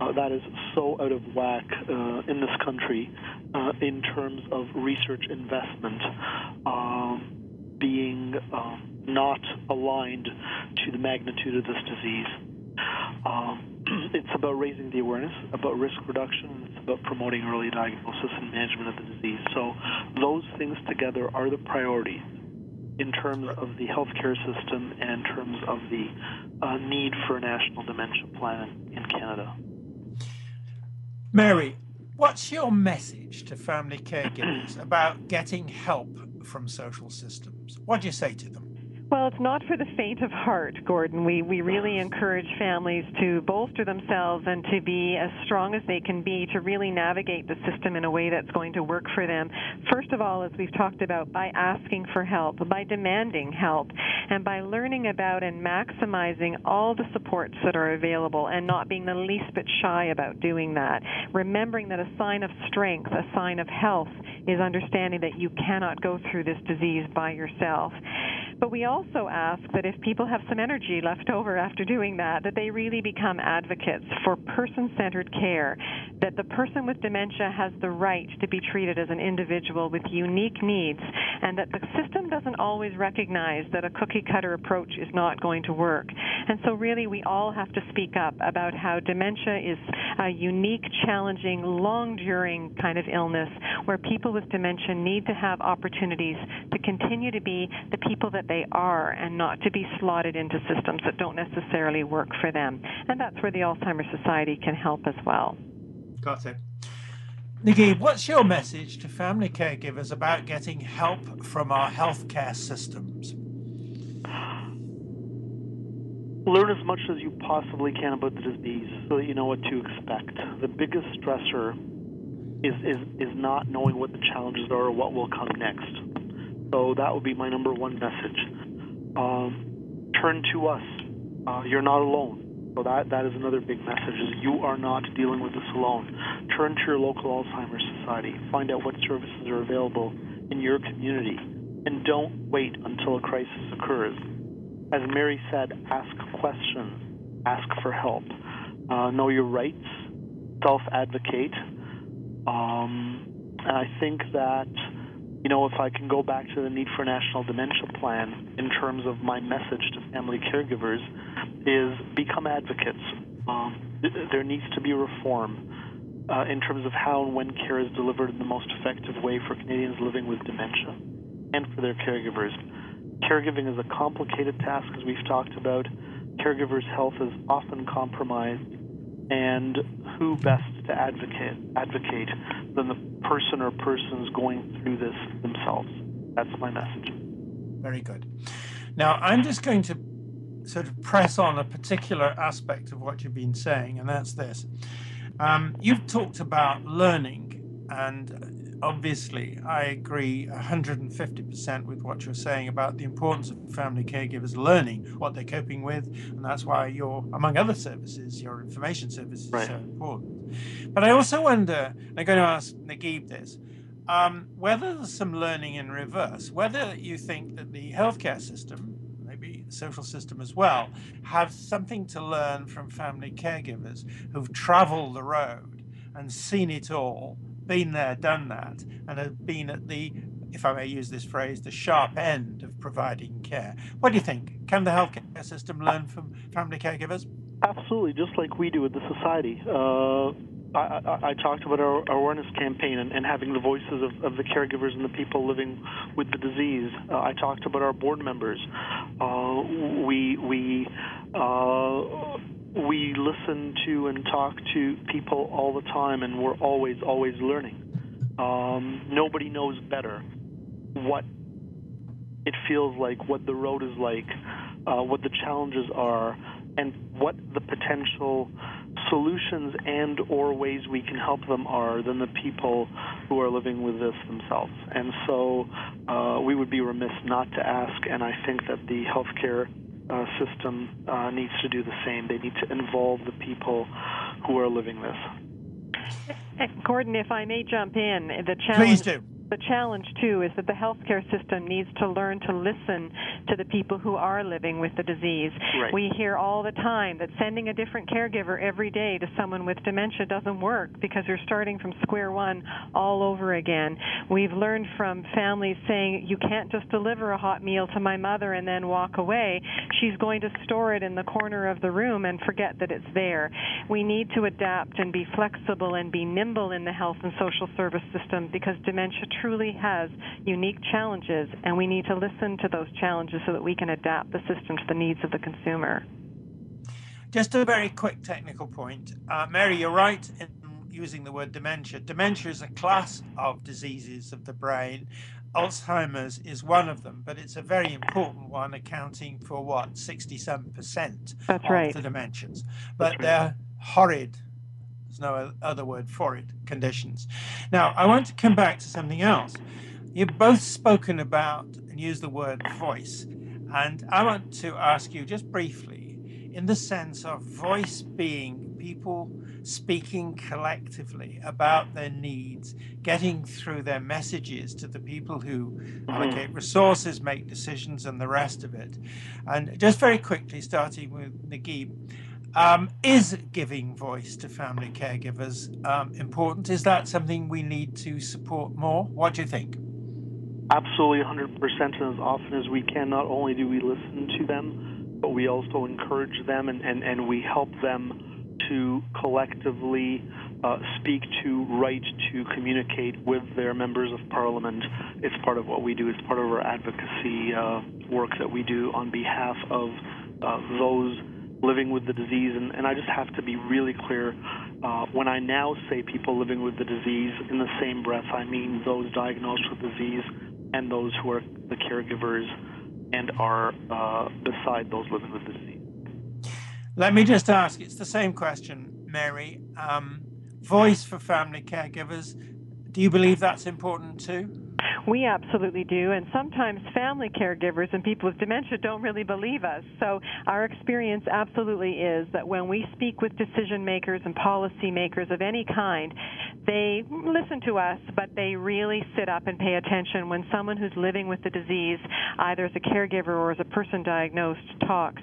uh, that is so out of whack uh, in this country uh, in terms of research investment um, being um, not aligned to the magnitude of this disease. Um, it's about raising the awareness, about risk reduction, it's about promoting early diagnosis and management of the disease. So those things together are the priorities in terms of the healthcare system and in terms of the uh, need for a national dementia plan in Canada. Mary, what's your message to family caregivers about getting help from social systems? What do you say to them? Well, it's not for the faint of heart, Gordon. We we really encourage families to bolster themselves and to be as strong as they can be to really navigate the system in a way that's going to work for them. First of all, as we've talked about, by asking for help, by demanding help, and by learning about and maximizing all the supports that are available and not being the least bit shy about doing that. Remembering that a sign of strength, a sign of health, is understanding that you cannot go through this disease by yourself. But we also ask that if people have some energy left over after doing that, that they really become advocates for person-centered care, that the person with dementia has the right to be treated as an individual with unique needs, and that the system doesn't always recognize that a cookie-cutter approach is not going to work. And so really we all have to speak up about how dementia is a unique, challenging, long-during kind of illness where people with dementia need to have opportunities to continue to be the people that they are and not to be slotted into systems that don't necessarily work for them. And that's where the Alzheimer's Society can help as well. Got it. Naguib, what's your message to family caregivers about getting help from our healthcare systems? Learn as much as you possibly can about the disease so that you know what to expect. The biggest stressor is, is, is not knowing what the challenges are or what will come next. So that would be my number one message. Um, turn to us. Uh, you're not alone. So that, that is another big message, is you are not dealing with this alone. Turn to your local Alzheimer's Society. Find out what services are available in your community. And don't wait until a crisis occurs. As Mary said, ask questions. Ask for help. Uh, know your rights. Self-advocate. Um, and I think that you know, if I can go back to the need for a national dementia plan in terms of my message to family caregivers is become advocates. Um, there needs to be reform uh, in terms of how and when care is delivered in the most effective way for Canadians living with dementia and for their caregivers. Caregiving is a complicated task, as we've talked about. Caregivers' health is often compromised. And who best to advocate advocate than the person or persons going through this themselves? That's my message. Very good. Now, I'm just going to sort of press on a particular aspect of what you've been saying, and that's this. Um, you've talked about learning, and obviously I agree one hundred fifty percent with what you're saying about the importance of family caregivers learning what they're coping with, and that's why your, among other services, your information service is right. so important. But I also wonder, and I'm going to ask Naguib this, um, whether there's some learning in reverse, whether you think that the healthcare system, maybe the social system as well, have something to learn from family caregivers who've traveled the road and seen it all, been there, done that, and have been at the, if I may use this phrase, the sharp end of providing care. What do you think? Can the healthcare system learn from family caregivers? Absolutely, just like we do at the society. Uh, I, I, I talked about our awareness campaign and, and having the voices of, of the caregivers and the people living with the disease. Uh, I talked about our board members. Uh, we we. Uh, We listen to and talk to people all the time, and we're always, always learning. Um, nobody knows better what it feels like, what the road is like, uh, what the challenges are, and what the potential solutions and or ways we can help them are than the people who are living with this themselves. And so uh, we would be remiss not to ask, and I think that the healthcare Uh, system uh, needs to do the same. They need to involve the people who are living this. Gordon, if I may jump in, the challenge. Please do. The challenge, too, is that the healthcare system needs to learn to listen to the people who are living with the disease. Right. We hear all the time that sending a different caregiver every day to someone with dementia doesn't work because you're starting from square one all over again. We've learned from families saying, you can't just deliver a hot meal to my mother and then walk away. She's going to store it in the corner of the room and forget that it's there. We need to adapt and be flexible and be nimble in the health and social service system because dementia truly has unique challenges, and we need to listen to those challenges so that we can adapt the system to the needs of the consumer. Just a very quick technical point. Uh, Mary, you're right in using the word dementia. Dementia is a class of diseases of the brain. Alzheimer's is one of them, but it's a very important one, accounting for, what, sixty-seven percent That's of right. the dementias. But That's they're right. horrid. There's no other word for it, conditions. Now, I want to come back to something else. You've both spoken about and used the word voice. And I want to ask you just briefly, in the sense of voice being people speaking collectively about their needs, getting through their messages to the people who allocate resources, make decisions, and the rest of it. And just very quickly, starting with Naguib, Um, is giving voice to family caregivers um, important? Is that something we need to support more? What do you think? Absolutely, one hundred percent, and as often as we can, not only do we listen to them, but we also encourage them and, and, and we help them to collectively uh, speak to, write to, communicate with their members of parliament. It's part of what we do. It's part of our advocacy uh, work that we do on behalf of uh, those living with the disease, and, and I just have to be really clear. Uh, when I now say people living with the disease, in the same breath, I mean those diagnosed with disease and those who are the caregivers and are uh, beside those living with the disease. Let me just ask, it's the same question, Mary. Um, voice for family caregivers, do you believe that's important too? We absolutely do, and sometimes family caregivers and people with dementia don't really believe us. So our experience absolutely is that when we speak with decision makers and policy makers of any kind, they listen to us, but they really sit up and pay attention when someone who's living with the disease, either as a caregiver or as a person diagnosed, talks.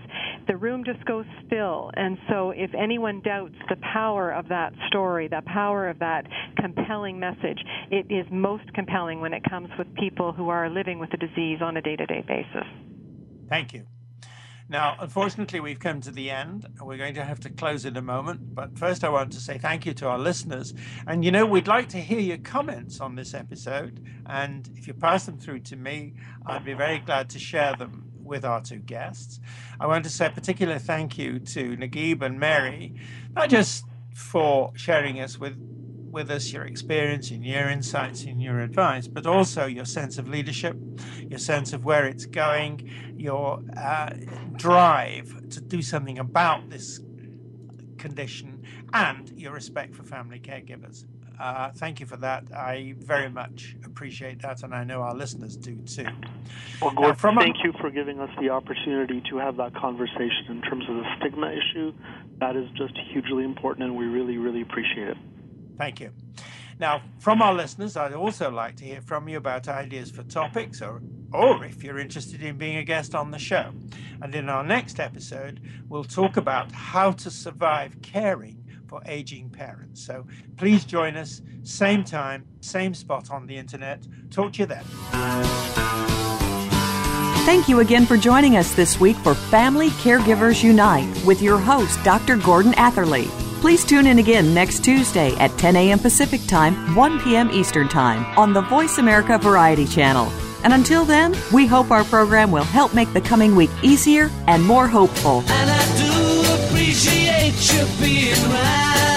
The room just goes still, and so if anyone doubts the power of that story, the power of that compelling message, it is most compelling when it comes problems with people who are living with the disease on a day-to-day basis. Thank you. Now, unfortunately, we've come to the end. We're going to have to close in a moment. But first, I want to say thank you to our listeners. And, you know, we'd like to hear your comments on this episode. And if you pass them through to me, I'd be very glad to share them with our two guests. I want to say a particular thank you to Naguib and Mary, not just for sharing us with, with us your experience and your insights and your advice, but also your sense of leadership, your sense of where it's going, your uh, drive to do something about this condition, and your respect for family caregivers. Uh, thank you for that. I very much appreciate that, and I know our listeners do too. Well, Gord, now, from thank a- you for giving us the opportunity to have that conversation in terms of the stigma issue. That is just hugely important, and we really, really appreciate it. Thank you. Now, from our listeners, I'd also like to hear from you about ideas for topics, or, or if you're interested in being a guest on the show. And in our next episode, we'll talk about how to survive caring for aging parents. So please join us, same time, same spot on the internet. Talk to you then. Thank you again for joining us this week for Family Caregivers Unite with your host, Doctor Gordon Atherley. Please tune in again next Tuesday at ten a.m. Pacific Time, one p.m. Eastern Time on the Voice America Variety Channel. And until then, we hope our program will help make the coming week easier and more hopeful. And I do appreciate you being right.